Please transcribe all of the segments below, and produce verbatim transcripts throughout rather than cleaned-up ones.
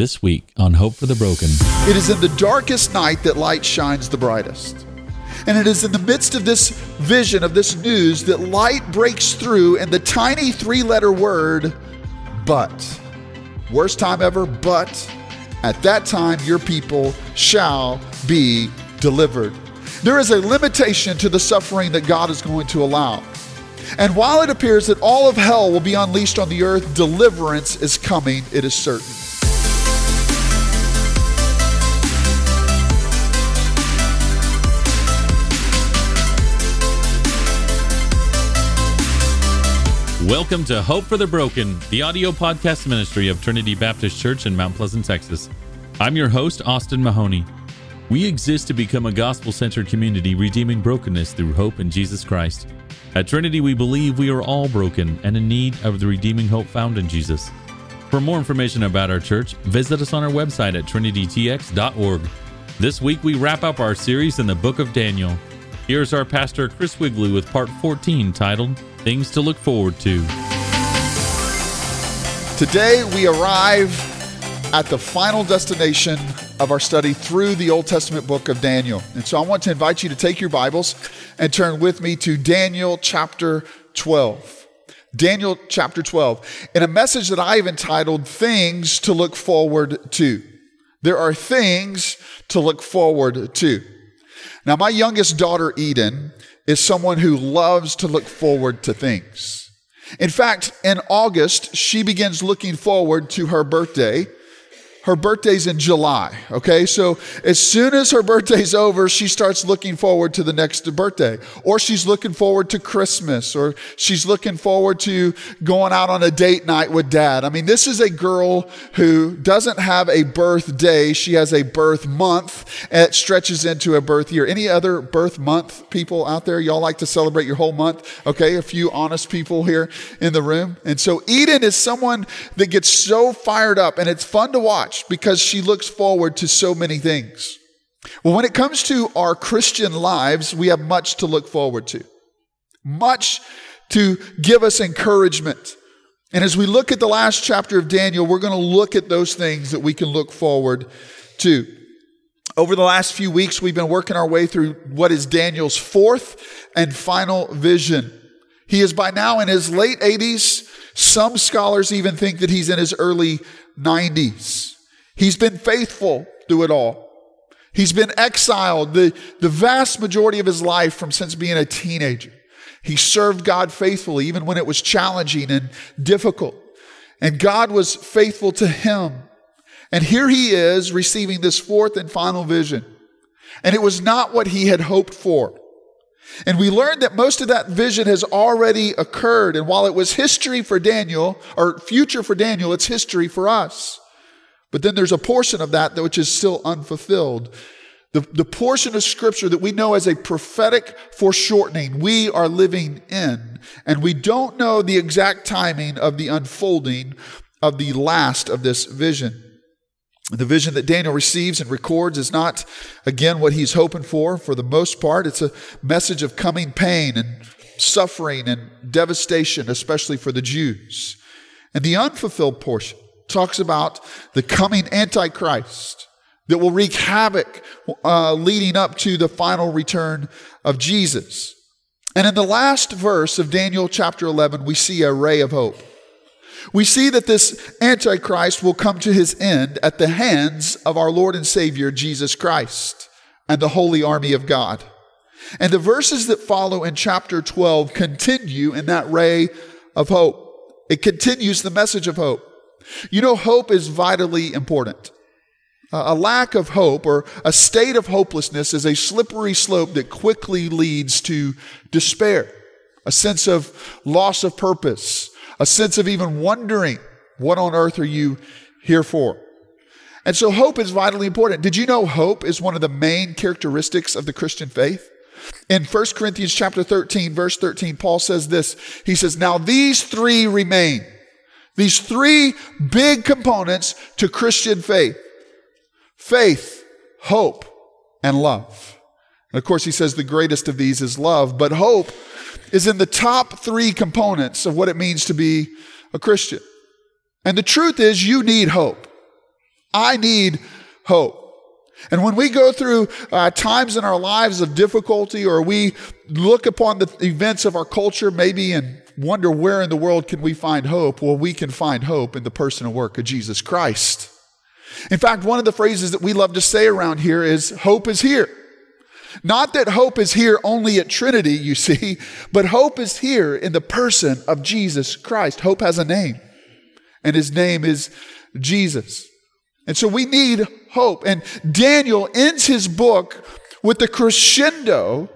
this week on Hope for the Broken. It is in the darkest night that light shines the brightest. And it is in the midst of this vision, of this news, that light breaks through and the tiny three-letter word, but. Worst time ever, but at that time your people shall be delivered. There is a limitation to the suffering that God is going to allow. And while it appears that all of hell will be unleashed on the earth, deliverance is coming, it is certain. Welcome to Hope for the Broken, the audio podcast ministry of Trinity Baptist Church in Mount Pleasant, Texas. I'm your host, Austin Mahoney. We exist to become a gospel-centered community, redeeming brokenness through hope in Jesus Christ. At Trinity, we believe we are all broken and in need of the redeeming hope found in Jesus. For more information about our church, visit us on our website at trinity t x dot org. This week, we wrap up our series in the book of Daniel. Here's our pastor, Chris Wigley, with part fourteen, titled, Things to Look Forward To. Today, we arrive at the final destination of our study through the Old Testament book of Daniel. And so I want to invite you to take your Bibles and turn with me to Daniel chapter twelve. Daniel chapter twelve. In a message that I have entitled, Things to Look Forward To. There are things to look forward to. Now, my youngest daughter, Eden, is someone who loves to look forward to things. In fact, in August, she begins looking forward to her birthday. Her birthday's in July, okay? So as soon as her birthday's over, she starts looking forward to the next birthday. Or she's looking forward to Christmas, or she's looking forward to going out on a date night with dad. I mean, this is a girl who doesn't have a birthday. She has a birth month, and it stretches into a birth year. Any other birth month people out there? Y'all like to celebrate your whole month, okay? A few honest people here in the room. And so Eden is someone that gets so fired up, and it's fun to watch, because she looks forward to so many things. Well, when it comes to our Christian lives, we have much to look forward to, much to give us encouragement. And as we look at the last chapter of Daniel, we're going to look at those things that we can look forward to. Over the last few weeks, we've been working our way through what is Daniel's fourth and final vision. He is by now in his late eighties. Some scholars even think that he's in his early nineties. He's been faithful through it all. He's been exiled the, the vast majority of his life from since being a teenager. He served God faithfully, even when it was challenging and difficult. And God was faithful to him. And here he is receiving this fourth and final vision. And it was not what he had hoped for. And we learned that most of that vision has already occurred. And while it was history for Daniel, or future for Daniel, it's history for us. But then there's a portion of that which is still unfulfilled. The, the portion of Scripture that we know as a prophetic foreshortening, we are living in. And we don't know the exact timing of the unfolding of the last of this vision. The vision that Daniel receives and records is not, again, what he's hoping for, for the most part. It's a message of coming pain and suffering and devastation, especially for the Jews. And the unfulfilled portion talks about the coming Antichrist that will wreak havoc uh, leading up to the final return of Jesus. And in the last verse of Daniel chapter eleven, we see a ray of hope. We see that this Antichrist will come to his end at the hands of our Lord and Savior, Jesus Christ, and the holy army of God. And the verses that follow in chapter twelve continue in that ray of hope. It continues the message of hope. You know, hope is vitally important. A lack of hope or a state of hopelessness is a slippery slope that quickly leads to despair, a sense of loss of purpose, a sense of even wondering, what on earth are you here for? And so hope is vitally important. Did you know hope is one of the main characteristics of the Christian faith? In First Corinthians chapter thirteen, verse thirteen, Paul says this. He says, now these three remain. These three big components to Christian faith. Faith, hope, and love. And of course, he says the greatest of these is love, but hope is in the top three components of what it means to be a Christian. And the truth is, you need hope. I need hope. And when we go through uh, times in our lives of difficulty, or we look upon the events of our culture maybe and wonder where in the world can we find hope, well, we can find hope in the person and work of Jesus Christ. In fact, one of the phrases that we love to say around here is, hope is here. Not that hope is here only at Trinity, you see, but hope is here in the person of Jesus Christ. Hope has a name, and his name is Jesus. And so we need hope. And Daniel ends his book with the crescendo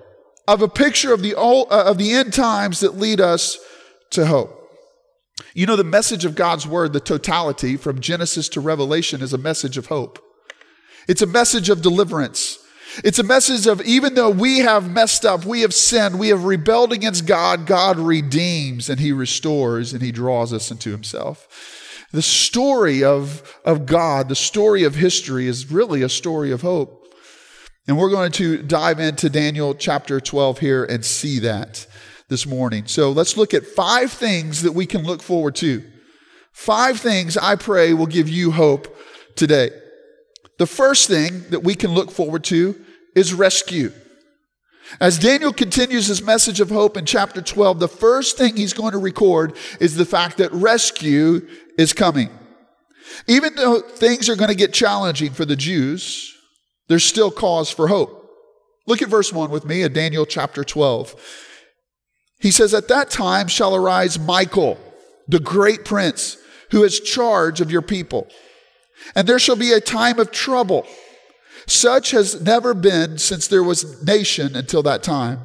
of a picture of the old, uh, of the end times that lead us to hope. You know, the message of God's word, the totality from Genesis to Revelation, is a message of hope. It's a message of deliverance. It's a message of, even though we have messed up, we have sinned, we have rebelled against God, God redeems and he restores and he draws us into himself. The story of, of God, the story of history, is really a story of hope. And we're going to dive into Daniel chapter twelve here and see that this morning. So let's look at five things that we can look forward to. Five things I pray will give you hope today. The first thing that we can look forward to is rescue. As Daniel continues his message of hope in chapter twelve, the first thing he's going to record is the fact that rescue is coming. Even though things are going to get challenging for the Jews, there's still cause for hope. Look at verse one with me in Daniel chapter twelve. He says, "At that time shall arise Michael, the great prince, who has charge of your people. And there shall be a time of trouble, such has never been since there was nation until that time.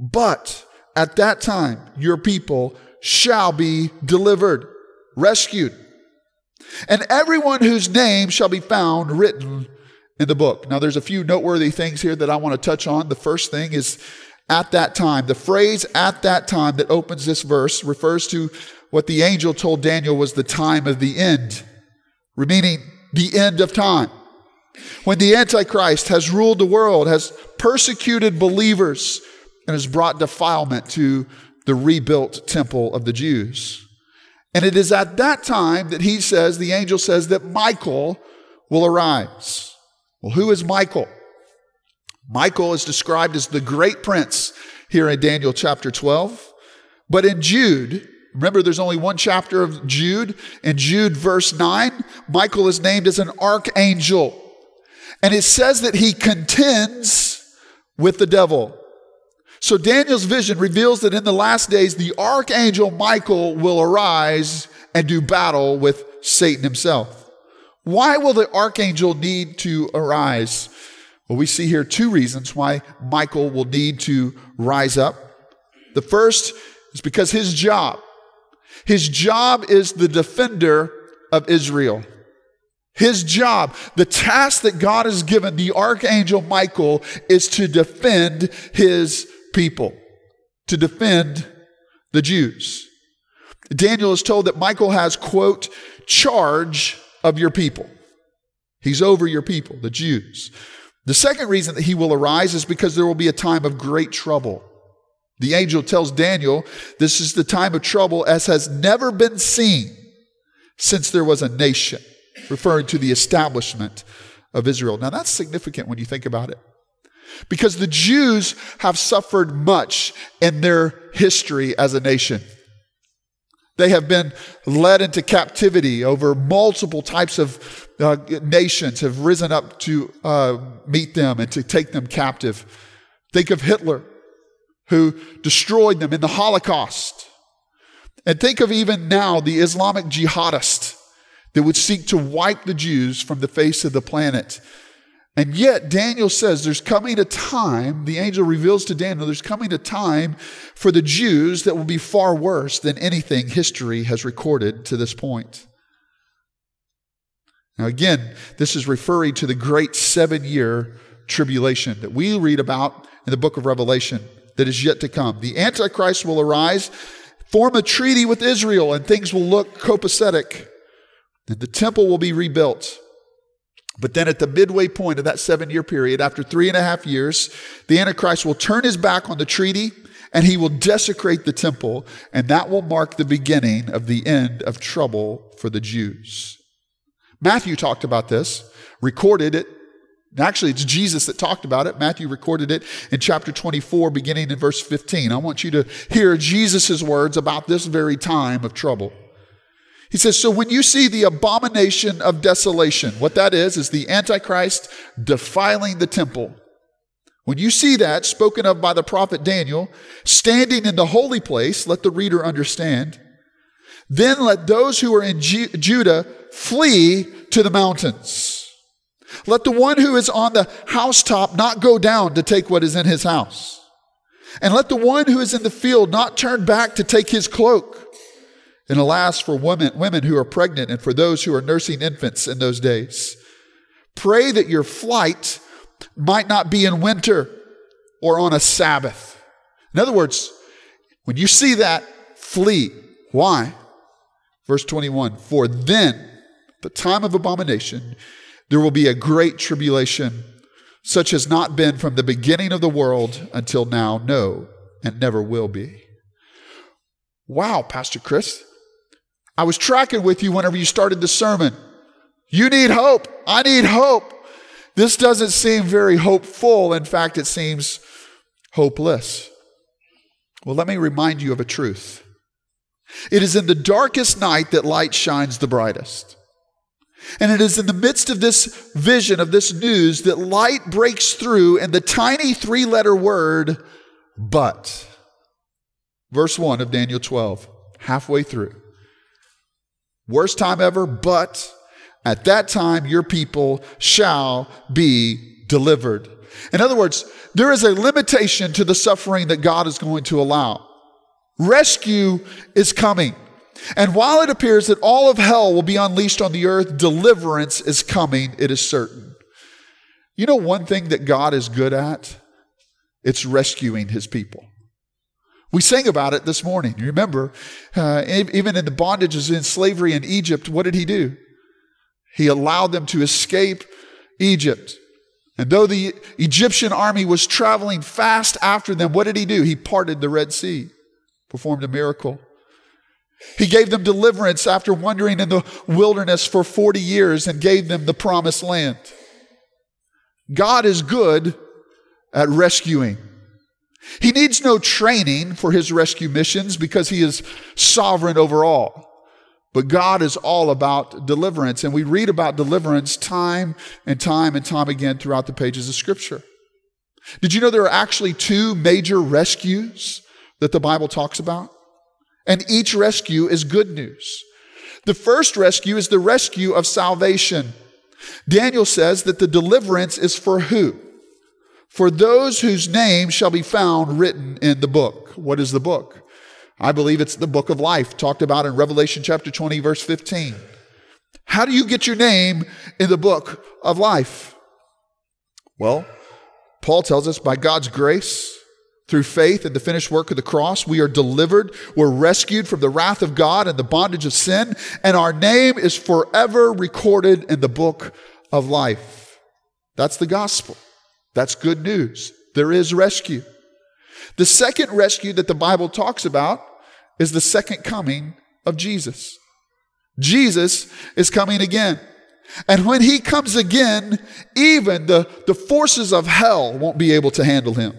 But at that time, your people shall be delivered," rescued, "and everyone whose name shall be found written in the book." Now, there's a few noteworthy things here that I want to touch on. The first thing is "at that time." The phrase "at that time" that opens this verse refers to what the angel told Daniel was the time of the end, meaning the end of time, when the Antichrist has ruled the world, has persecuted believers, and has brought defilement to the rebuilt temple of the Jews. And it is at that time that he says, the angel says, that Michael will arise. Well, who is Michael? Michael is described as the great prince here in Daniel chapter twelve. But in Jude, remember, there's only one chapter of Jude. In Jude verse nine, Michael is named as an archangel. And it says that he contends with the devil. So Daniel's vision reveals that in the last days, the archangel Michael will arise and do battle with Satan himself. Why will the archangel need to arise? Well, we see here two reasons why Michael will need to rise up. The first is because his job, his job is the defender of Israel. His job, the task that God has given the archangel Michael, is to defend his people, to defend the Jews. Daniel is told that Michael has, quote, "charge of your people." He's over your people, the Jews. The second reason that he will arise is because there will be a time of great trouble. The angel tells Daniel, this is the time of trouble as has never been seen since there was a nation, referring to the establishment of Israel. Now that's significant when you think about it, because the Jews have suffered much in their history as a nation. They have been led into captivity over multiple types of uh, nations have risen up to uh, meet them and to take them captive. Think of Hitler, who destroyed them in the Holocaust. And think of even now the Islamic jihadists that would seek to wipe the Jews from the face of the planet. And yet Daniel says there's coming a time, the angel reveals to Daniel, there's coming a time for the Jews that will be far worse than anything history has recorded to this point. Now again, this is referring to the great seven-year tribulation that we read about in the book of Revelation that is yet to come. The Antichrist will arise, form a treaty with Israel, and things will look copacetic. Then the temple will be rebuilt. But then at the midway point of that seven-year period, after three and a half years, the Antichrist will turn his back on the treaty and he will desecrate the temple, and that will mark the beginning of the end of trouble for the Jews. Matthew talked about this, recorded it. Actually, it's Jesus that talked about it. Matthew recorded it in chapter twenty-four, beginning in verse fifteen. I want you to hear Jesus' words about this very time of trouble. He says, so when you see the abomination of desolation, what that is, is the Antichrist defiling the temple. When you see that, spoken of by the prophet Daniel, standing in the holy place, let the reader understand, then let those who are in Ju- Judah flee to the mountains. Let the one who is on the housetop not go down to take what is in his house. And let the one who is in the field not turn back to take his cloak. And alas, for women, women who are pregnant and for those who are nursing infants in those days. Pray that your flight might not be in winter or on a Sabbath. In other words, when you see that, flee. Why? Verse twenty-one, for then, the time of abomination, there will be a great tribulation, such as not been from the beginning of the world until now, no, and never will be. Wow, Pastor Chris, I was tracking with you whenever you started the sermon. You need hope. I need hope. This doesn't seem very hopeful. In fact, it seems hopeless. Well, let me remind you of a truth. It is in the darkest night that light shines the brightest. And it is in the midst of this vision, of this news, that light breaks through in the tiny three-letter word, but. Verse one of Daniel twelve, halfway through. Worst time ever, but at that time your people shall be delivered. In other words, there is a limitation to the suffering that God is going to allow. Rescue is coming. And while it appears that all of hell will be unleashed on the earth, deliverance is coming, it is certain. You know one thing that God is good at? It's rescuing his people. We sang about it this morning. Remember, uh, even in the bondages in slavery in Egypt, what did he do? He allowed them to escape Egypt. And though the Egyptian army was traveling fast after them, what did he do? He parted the Red Sea, performed a miracle. He gave them deliverance after wandering in the wilderness for forty years and gave them the promised land. God is good at rescuing. He needs no training for his rescue missions because he is sovereign over all. But God is all about deliverance, and we read about deliverance time and time and time again throughout the pages of Scripture. Did you know there are actually two major rescues that the Bible talks about? And each rescue is good news. The first rescue is the rescue of salvation. Daniel says that the deliverance is for who? For those whose name shall be found written in the book. What is the book? I believe it's the book of life talked about in Revelation chapter twenty, verse fifteen. How do you get your name in the book of life? Well, Paul tells us by God's grace, through faith and the finished work of the cross, we are delivered, we're rescued from the wrath of God and the bondage of sin, and our name is forever recorded in the book of life. That's the gospel. That's good news. There is rescue. The second rescue that the Bible talks about is the second coming of Jesus. Jesus is coming again. And when he comes again, even the, the forces of hell won't be able to handle him.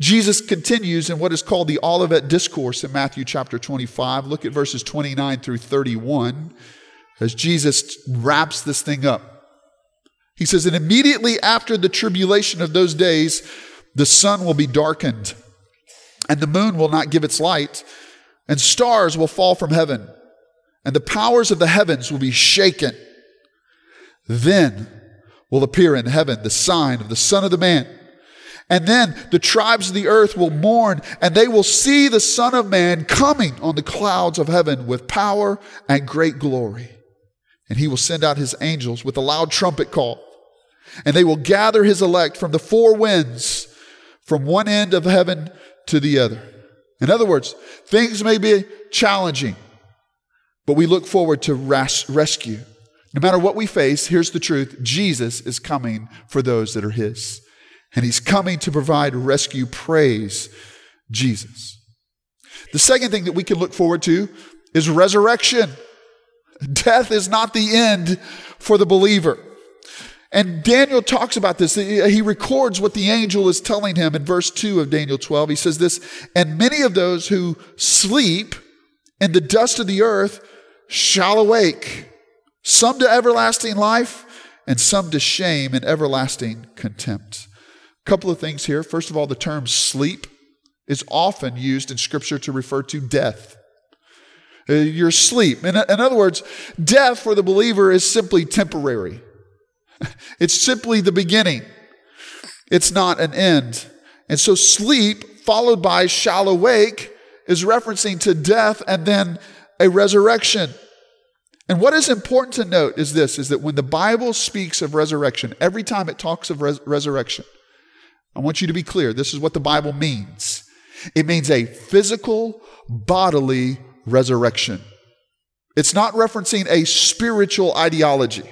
Jesus continues in what is called the Olivet Discourse in Matthew chapter twenty-five. Look at verses twenty-nine through thirty-one as Jesus wraps this thing up. He says, and immediately after the tribulation of those days, the sun will be darkened, and the moon will not give its light, and stars will fall from heaven, and the powers of the heavens will be shaken. Then will appear in heaven the sign of the Son of the Man. And then the tribes of the earth will mourn, and they will see the Son of Man coming on the clouds of heaven with power and great glory. And he will send out his angels with a loud trumpet call, and they will gather his elect from the four winds, from one end of heaven to the other. In other words, things may be challenging, but we look forward to res- rescue. No matter what we face, here's the truth: Jesus is coming for those that are his. And he's coming to provide rescue. Praise Jesus. The second thing that we can look forward to is resurrection. Death is not the end for the believer. And Daniel talks about this. He records what the angel is telling him in verse two of Daniel twelve. He says this, and many of those who sleep in the dust of the earth shall awake, some to everlasting life and some to shame and everlasting contempt. A couple of things here. First of all, the term sleep is often used in Scripture to refer to death. Uh, your asleep. In, in other words, death for the believer is simply temporary. It's simply the beginning. It's not an end. And so sleep followed by shall awake is referencing to death and then a resurrection. And what is important to note is this, is that when the Bible speaks of resurrection, every time it talks of res- resurrection, I want you to be clear, this is what the Bible means. It means a physical, bodily resurrection. It's not referencing a spiritual ideology.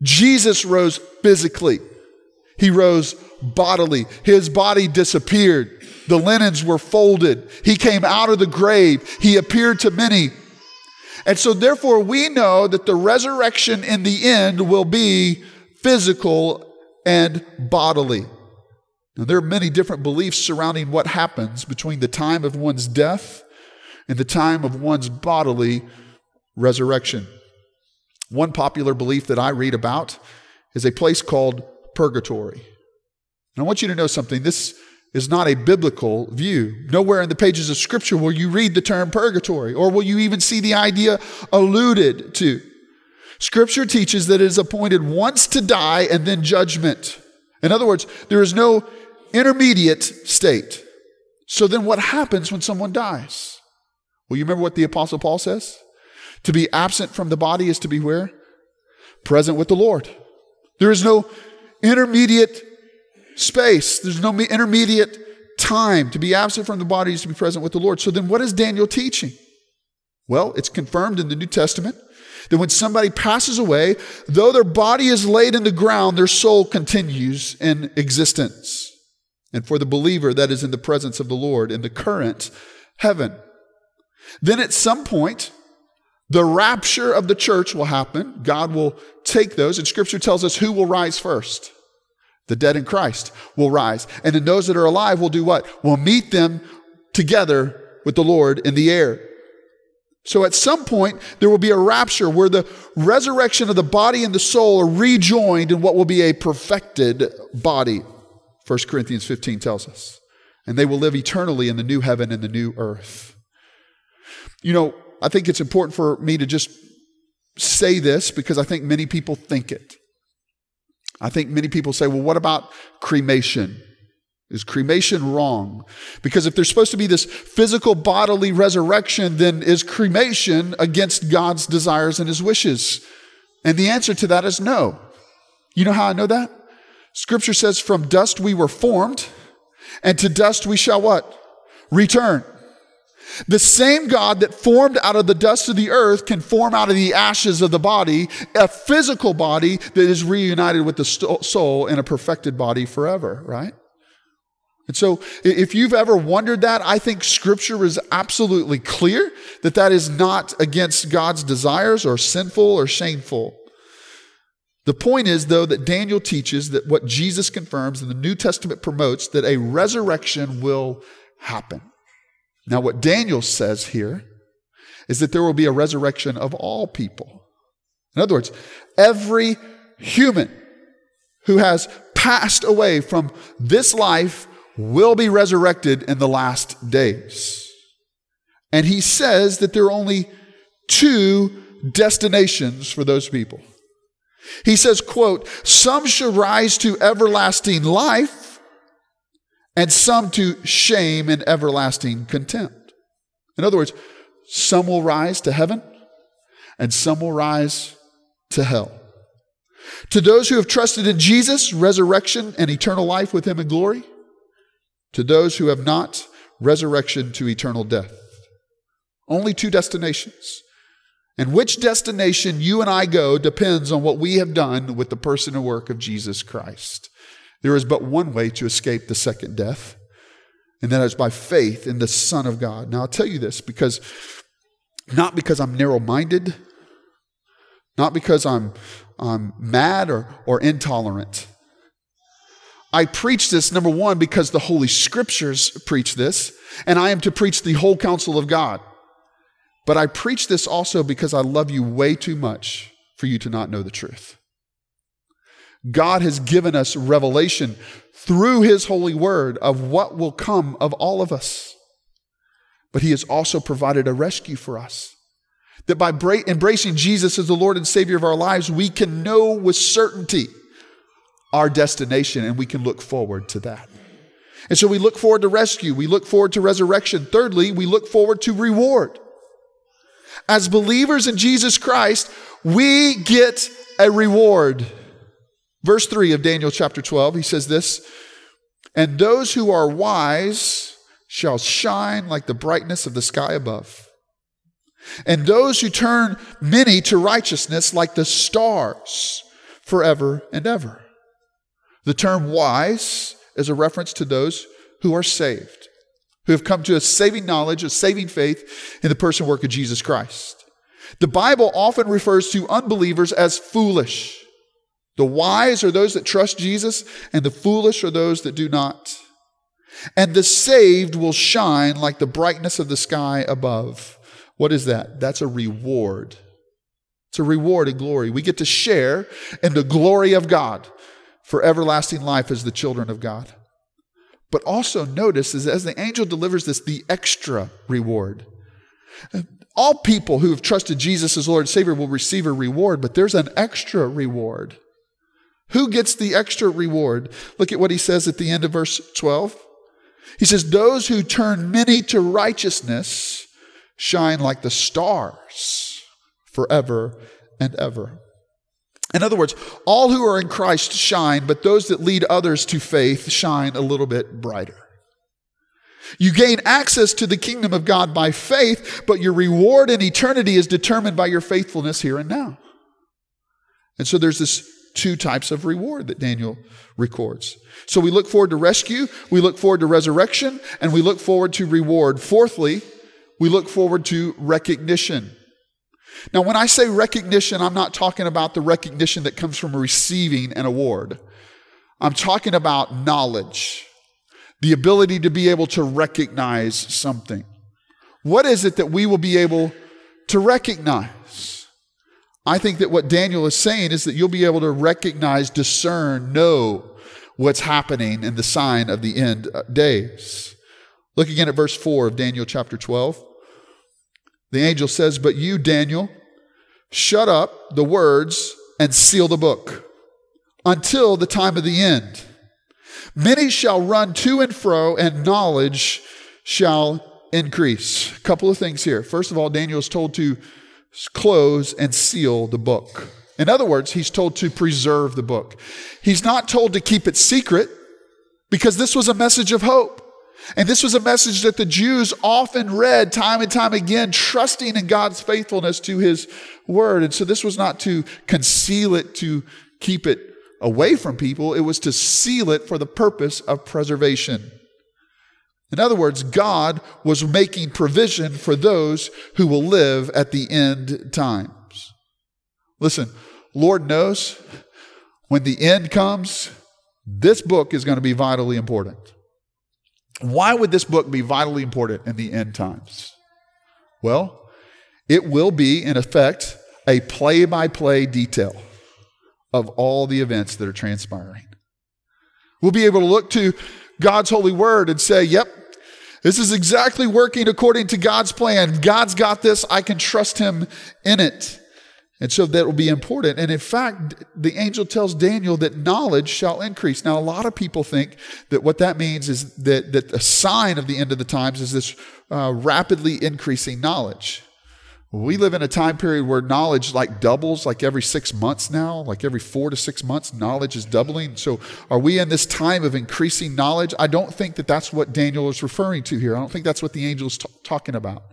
Jesus rose physically. He rose bodily. His body disappeared. The linens were folded. He came out of the grave. He appeared to many. And so therefore we know that the resurrection in the end will be physical and bodily. Now, there are many different beliefs surrounding what happens between the time of one's death in the time of one's bodily resurrection. One popular belief that I read about is a place called purgatory. And I want you to know something. This is not a biblical view. Nowhere in the pages of Scripture will you read the term purgatory, or will you even see the idea alluded to. Scripture teaches that it is appointed once to die and then judgment. In other words, there is no intermediate state. So then what happens when someone dies? Well, you remember what the Apostle Paul says? To be absent from the body is to be where? Present with the Lord. There is no intermediate space. There's no intermediate time. To be absent from the body is to be present with the Lord. So then what is Daniel teaching? Well, it's confirmed in the New Testament that when somebody passes away, though their body is laid in the ground, their soul continues in existence. And for the believer, that is in the presence of the Lord in the current heaven. Then at some point, the rapture of the church will happen. God will take those, and Scripture tells us who will rise first. The dead in Christ will rise. And then those that are alive will do what? Will meet them together with the Lord in the air. So at some point, there will be a rapture where the resurrection of the body and the soul are rejoined in what will be a perfected body. First Corinthians fifteen tells us. And they will live eternally in the new heaven and the new earth. You know, I think it's important for me to just say this because I think many people think it. I think many people say, well, what about cremation? Is cremation wrong? Because if there's supposed to be this physical bodily resurrection, then is cremation against God's desires and his wishes? And the answer to that is no. You know how I know that? Scripture says, from dust we were formed, and to dust we shall what? Return. The same God that formed out of the dust of the earth can form out of the ashes of the body a physical body that is reunited with the soul in a perfected body forever, right? And so if you've ever wondered that, I think Scripture is absolutely clear that that is not against God's desires or sinful or shameful. The point is, though, that Daniel teaches that what Jesus confirms and the New Testament promotes, that a resurrection will happen. Now, what Daniel says here is that there will be a resurrection of all people. In other words, every human who has passed away from this life will be resurrected in the last days. And he says that there are only two destinations for those people. He says, quote, some shall rise to everlasting life, and some to shame and everlasting contempt. In other words, some will rise to heaven, and some will rise to hell. To those who have trusted in Jesus, resurrection and eternal life with him in glory. To those who have not, resurrection to eternal death. Only two destinations. And which destination you and I go depends on what we have done with the person and work of Jesus Christ. There is but one way to escape the second death, and that is by faith in the Son of God. Now, I'll tell you this because, not because I'm narrow-minded, Not because I'm, I'm mad or, or intolerant. I preach this, number one, because the Holy Scriptures preach this, and I am to preach the whole counsel of God. But I preach this also because I love you way too much for you to not know the truth. God has given us revelation through His holy word of what will come of all of us. But He has also provided a rescue for us, that by embracing Jesus as the Lord and Savior of our lives, we can know with certainty our destination, and we can look forward to that. And so we look forward to rescue. We look forward to resurrection. Thirdly, we look forward to reward. As believers in Jesus Christ, we get a reward. Verse three of Daniel chapter twelve, he says this, "And those who are wise shall shine like the brightness of the sky above, and those who turn many to righteousness like the stars forever and ever." The term wise is a reference to those who are saved, who have come to a saving knowledge, a saving faith in the person and work of Jesus Christ. The Bible often refers to unbelievers as foolish. The wise are those that trust Jesus, and the foolish are those that do not. And the saved will shine like the brightness of the sky above. What is that? That's a reward. It's a reward and glory. We get to share in the glory of God for everlasting life as the children of God. But also notice is as the angel delivers this, the extra reward. All people who have trusted Jesus as Lord and Savior will receive a reward, but there's an extra reward. Who gets the extra reward? Look at what he says at the end of verse twelve. He says, "Those who turn many to righteousness shine like the stars forever and ever." In other words, all who are in Christ shine, but those that lead others to faith shine a little bit brighter. You gain access to the kingdom of God by faith, but your reward in eternity is determined by your faithfulness here and now. And so there's this two types of reward that Daniel records. So we look forward to rescue, we look forward to resurrection, and we look forward to reward. Fourthly, we look forward to recognition. Now, when I say recognition, I'm not talking about the recognition that comes from receiving an award. I'm talking about knowledge, the ability to be able to recognize something. What is it that we will be able to recognize? I think that what Daniel is saying is that you'll be able to recognize, discern, know what's happening in the sign of the end days. Look again at verse four of Daniel chapter twelve. The angel says, "But you, Daniel, shut up the words and seal the book until the time of the end. Many shall run to and fro, and knowledge shall increase." A couple of things here. First of all, Daniel is told to close and seal the book. In other words, he's told to preserve the book. He's not told to keep it secret, because this was a message of hope. And this was a message that the Jews often read time and time again, trusting in God's faithfulness to His word. And so this was not to conceal it, to keep it away from people. It was to seal it for the purpose of preservation. In other words, God was making provision for those who will live at the end times. Listen, Lord knows when the end comes, this book is going to be vitally important. Why would this book be vitally important in the end times? Well, it will be, in effect, a play-by-play detail of all the events that are transpiring. We'll be able to look to God's holy word and say, yep, this is exactly working according to God's plan. God's got this. I can trust Him in it. And so that will be important. And in fact, the angel tells Daniel that knowledge shall increase. Now, a lot of people think that what that means is that, that a sign of the end of the times is this uh, rapidly increasing knowledge. We live in a time period where knowledge like doubles, like every six months now, like every four to six months, knowledge is doubling. So are we in this time of increasing knowledge? I don't think that that's what Daniel is referring to here. I don't think that's what the angel is t- talking about.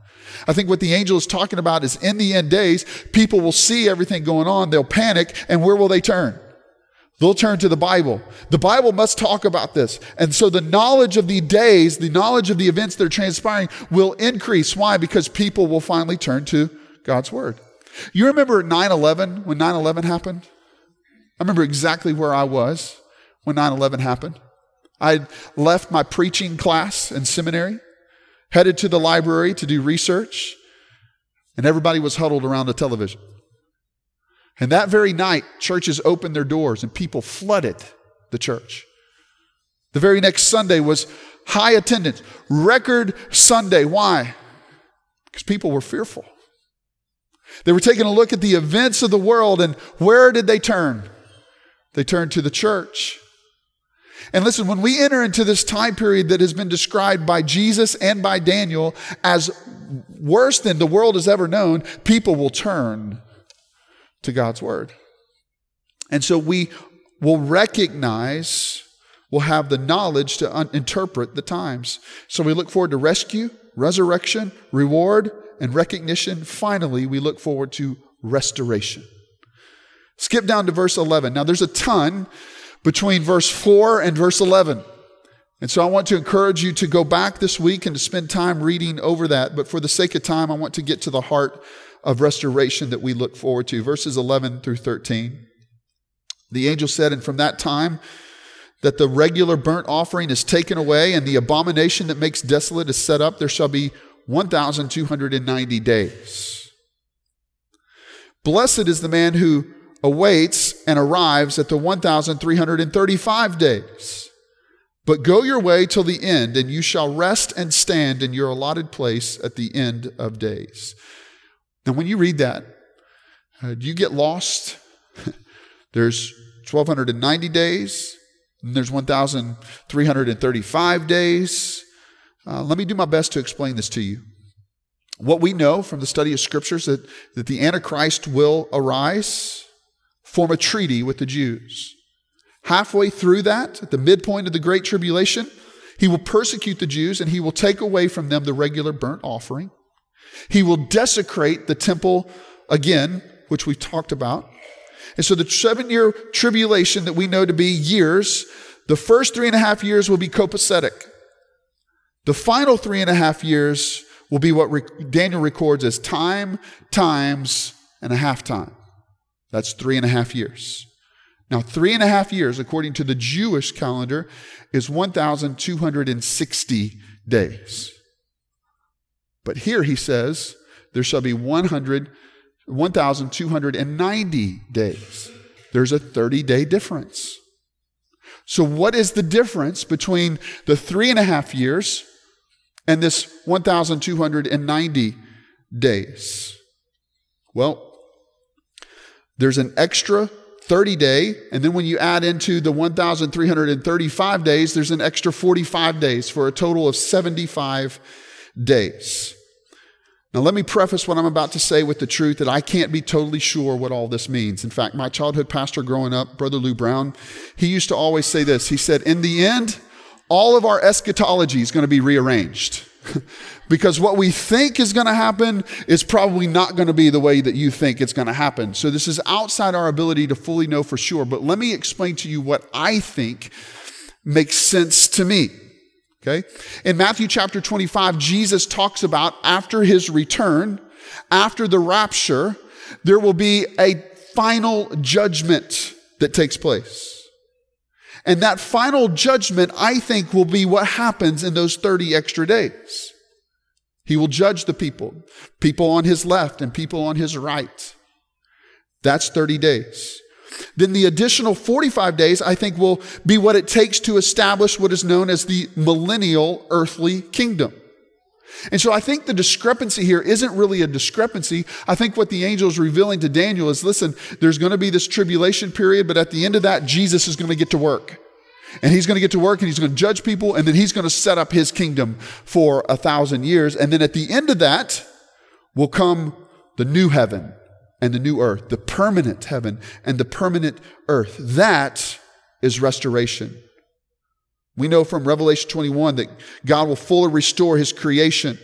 I think what the angel is talking about is in the end days, people will see everything going on, they'll panic, and where will they turn? They'll turn to the Bible. The Bible must talk about this. And so the knowledge of the days, the knowledge of the events that are transpiring will increase. Why? Because people will finally turn to God's word. You remember nine eleven, when nine eleven happened? I remember exactly where I was when nine eleven happened. I left my preaching class in seminary, headed to the library to do research, and everybody was huddled around the television. And that very night, churches opened their doors and people flooded the church. The very next Sunday was high attendance, record Sunday. Why? Because people were fearful. They were taking a look at the events of the world, and where did they turn? They turned to the church. And listen, when we enter into this time period that has been described by Jesus and by Daniel as worse than the world has ever known, people will turn to God's word. And so we will recognize, we'll have the knowledge to un- interpret the times. So we look forward to rescue, resurrection, reward, and recognition. Finally, we look forward to restoration. Skip down to verse eleven. Now, there's a ton between verse four and verse eleven. And so I want to encourage you to go back this week and to spend time reading over that. But for the sake of time, I want to get to the heart of restoration that we look forward to. Verses eleven through thirteen. The angel said, "And from that time that the regular burnt offering is taken away and the abomination that makes desolate is set up, there shall be one thousand two hundred ninety days. Blessed is the man who awaits and arrives at the one thousand three hundred thirty-five days. But go your way till the end, and you shall rest and stand in your allotted place at the end of days." Now, when you read that, uh, do you get lost? There's one thousand two hundred ninety days, and there's one thousand three hundred thirty-five days. Uh, let me do my best to explain this to you. What we know from the study of scriptures that, that the Antichrist will arise, form a treaty with the Jews. Halfway through that, at the midpoint of the Great Tribulation, he will persecute the Jews and he will take away from them the regular burnt offering. He will desecrate the temple again, which we've talked about. And so the seven-year tribulation that we know to be years, the first three and a half years will be copacetic. The final three and a half years will be what rec- Daniel records as time, times, and a half time. That's three and a half years. Now, three and a half years, according to the Jewish calendar, is one thousand two hundred sixty days. But here he says, there shall be one thousand two hundred ninety days. There's a thirty-day difference. So what is the difference between the three and a half years and this one thousand two hundred ninety days? Well, there's an extra thirty-day, and then when you add into the one thousand three hundred thirty-five days, there's an extra forty-five days for a total of seventy-five days. Now, let me preface what I'm about to say with the truth that I can't be totally sure what all this means. In fact, my childhood pastor growing up, Brother Lou Brown, he used to always say this. He said, in the end, all of our eschatology is going to be rearranged because what we think is going to happen is probably not going to be the way that you think it's going to happen. So this is outside our ability to fully know for sure. But let me explain to you what I think makes sense to me. Okay. In Matthew chapter twenty-five, Jesus talks about after his return, after the rapture, there will be a final judgment that takes place. And that final judgment, I think, will be what happens in those thirty extra days. He will judge the people, people on his left and people on his right. That's thirty days. Then the additional forty-five days, I think, will be what it takes to establish what is known as the millennial earthly kingdom. And so I think the discrepancy here isn't really a discrepancy. I think what the angel is revealing to Daniel is, listen, there's going to be this tribulation period, but at the end of that, Jesus is going to get to work. And he's going to get to work, and he's going to judge people, and then he's going to set up his kingdom for a thousand years. And then at the end of that will come the new heaven and the new earth, the permanent heaven and the permanent earth. That is restoration. We know from Revelation twenty-one that God will fully restore his creation.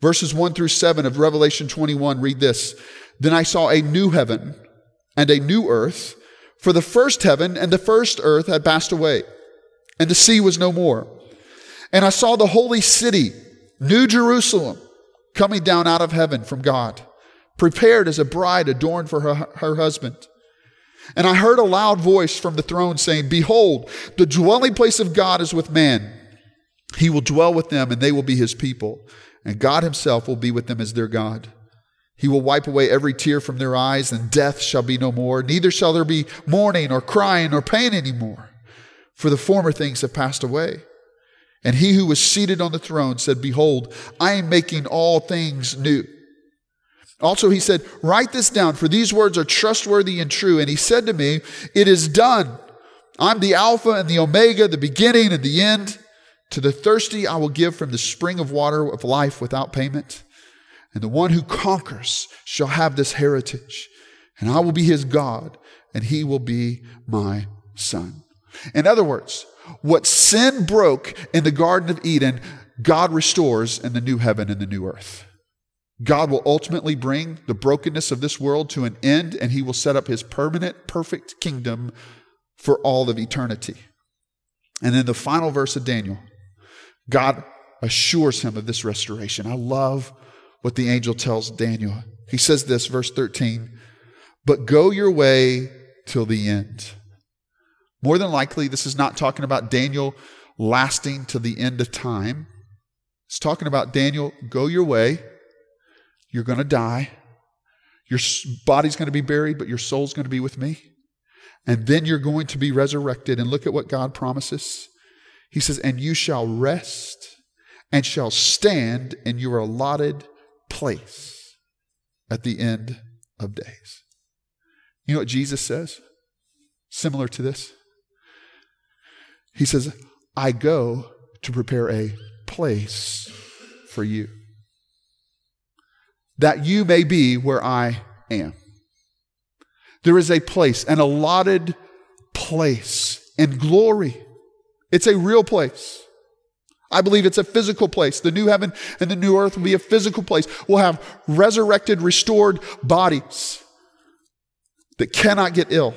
Verses one through seven of Revelation twenty-one read this. Then I saw a new heaven and a new earth, for the first heaven and the first earth had passed away, and the sea was no more. And I saw the holy city, New Jerusalem, coming down out of heaven from God, prepared as a bride adorned for her, her husband. And I heard a loud voice from the throne saying, "Behold, the dwelling place of God is with man. He will dwell with them, and they will be his people. And God himself will be with them as their God. He will wipe away every tear from their eyes, and death shall be no more. Neither shall there be mourning or crying or pain anymore, for the former things have passed away." And he who was seated on the throne said, "Behold, I am making all things new." Also he said, "Write this down, for these words are trustworthy and true." And he said to me, "It is done. I'm the Alpha and the Omega, the beginning and the end. To the thirsty I will give from the spring of water of life without payment. And the one who conquers shall have this heritage. And I will be his God, and he will be my son." In other words, what sin broke in the Garden of Eden, God restores in the new heaven and the new earth. God will ultimately bring the brokenness of this world to an end, and he will set up his permanent, perfect kingdom for all of eternity. And in the final verse of Daniel, God assures him of this restoration. I love what the angel tells Daniel. He says this, verse thirteen, "But go your way till the end." More than likely, this is not talking about Daniel lasting to the end of time. It's talking about Daniel, go your way. You're going to die. Your body's going to be buried, but your soul's going to be with me. And then you're going to be resurrected. And look at what God promises. He says, "And you shall rest and shall stand in your allotted place at the end of days." You know what Jesus says? Similar to this. He says, "I go to prepare a place for you, that you may be where I am." There is a place, an allotted place in glory. It's a real place. I believe it's a physical place. The new heaven and the new earth will be a physical place. We'll have resurrected, restored bodies that cannot get ill,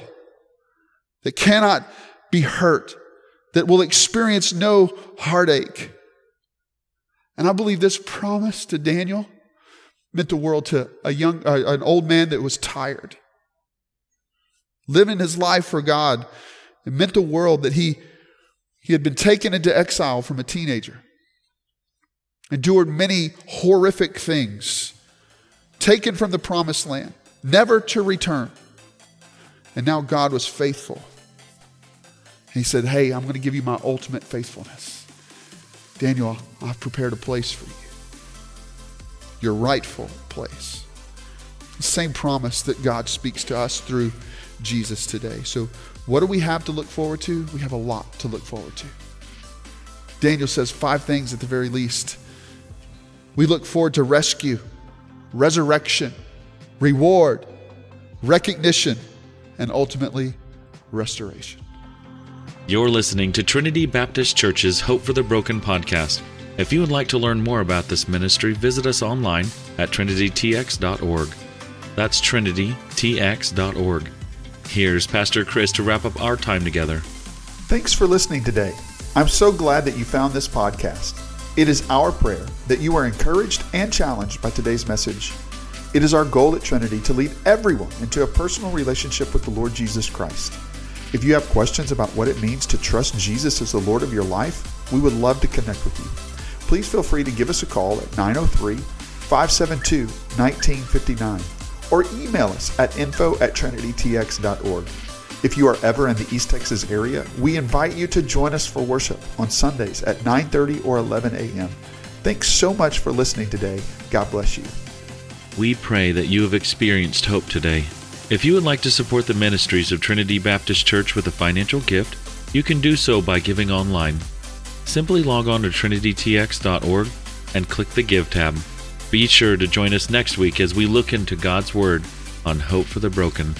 that cannot be hurt, that will experience no heartache. And I believe this promise to Daniel meant the world to a young, uh, an old man that was tired, living his life for God. It meant the world that he, he had been taken into exile from a teenager, endured many horrific things, taken from the promised land, never to return. And now God was faithful. And he said, "Hey, I'm going to give you my ultimate faithfulness. Daniel, I've prepared a place for you. Your rightful place." The same promise that God speaks to us through Jesus today. So what do we have to look forward to? We have a lot to look forward to. Daniel says five things at the very least. We look forward to rescue, resurrection, reward, recognition, and ultimately restoration. You're listening to Trinity Baptist Church's Hope for the Broken podcast. If you would like to learn more about this ministry, visit us online at trinity t x dot org. That's trinity t x dot org. Here's Pastor Chris to wrap up our time together. Thanks for listening today. I'm so glad that you found this podcast. It is our prayer that you are encouraged and challenged by today's message. It is our goal at Trinity to lead everyone into a personal relationship with the Lord Jesus Christ. If you have questions about what it means to trust Jesus as the Lord of your life, we would love to connect with you. Please feel free to give us a call at nine oh three, five seven two, one nine five nine or email us at info at trinity t x dot org. If you are ever in the East Texas area, we invite you to join us for worship on Sundays at nine thirty or eleven a.m. Thanks so much for listening today. God bless you. We pray that you have experienced hope today. If you would like to support the ministries of Trinity Baptist Church with a financial gift, you can do so by giving online. Simply log on to trinity t x dot org and click the Give tab. Be sure to join us next week as we look into God's Word on Hope for the Broken.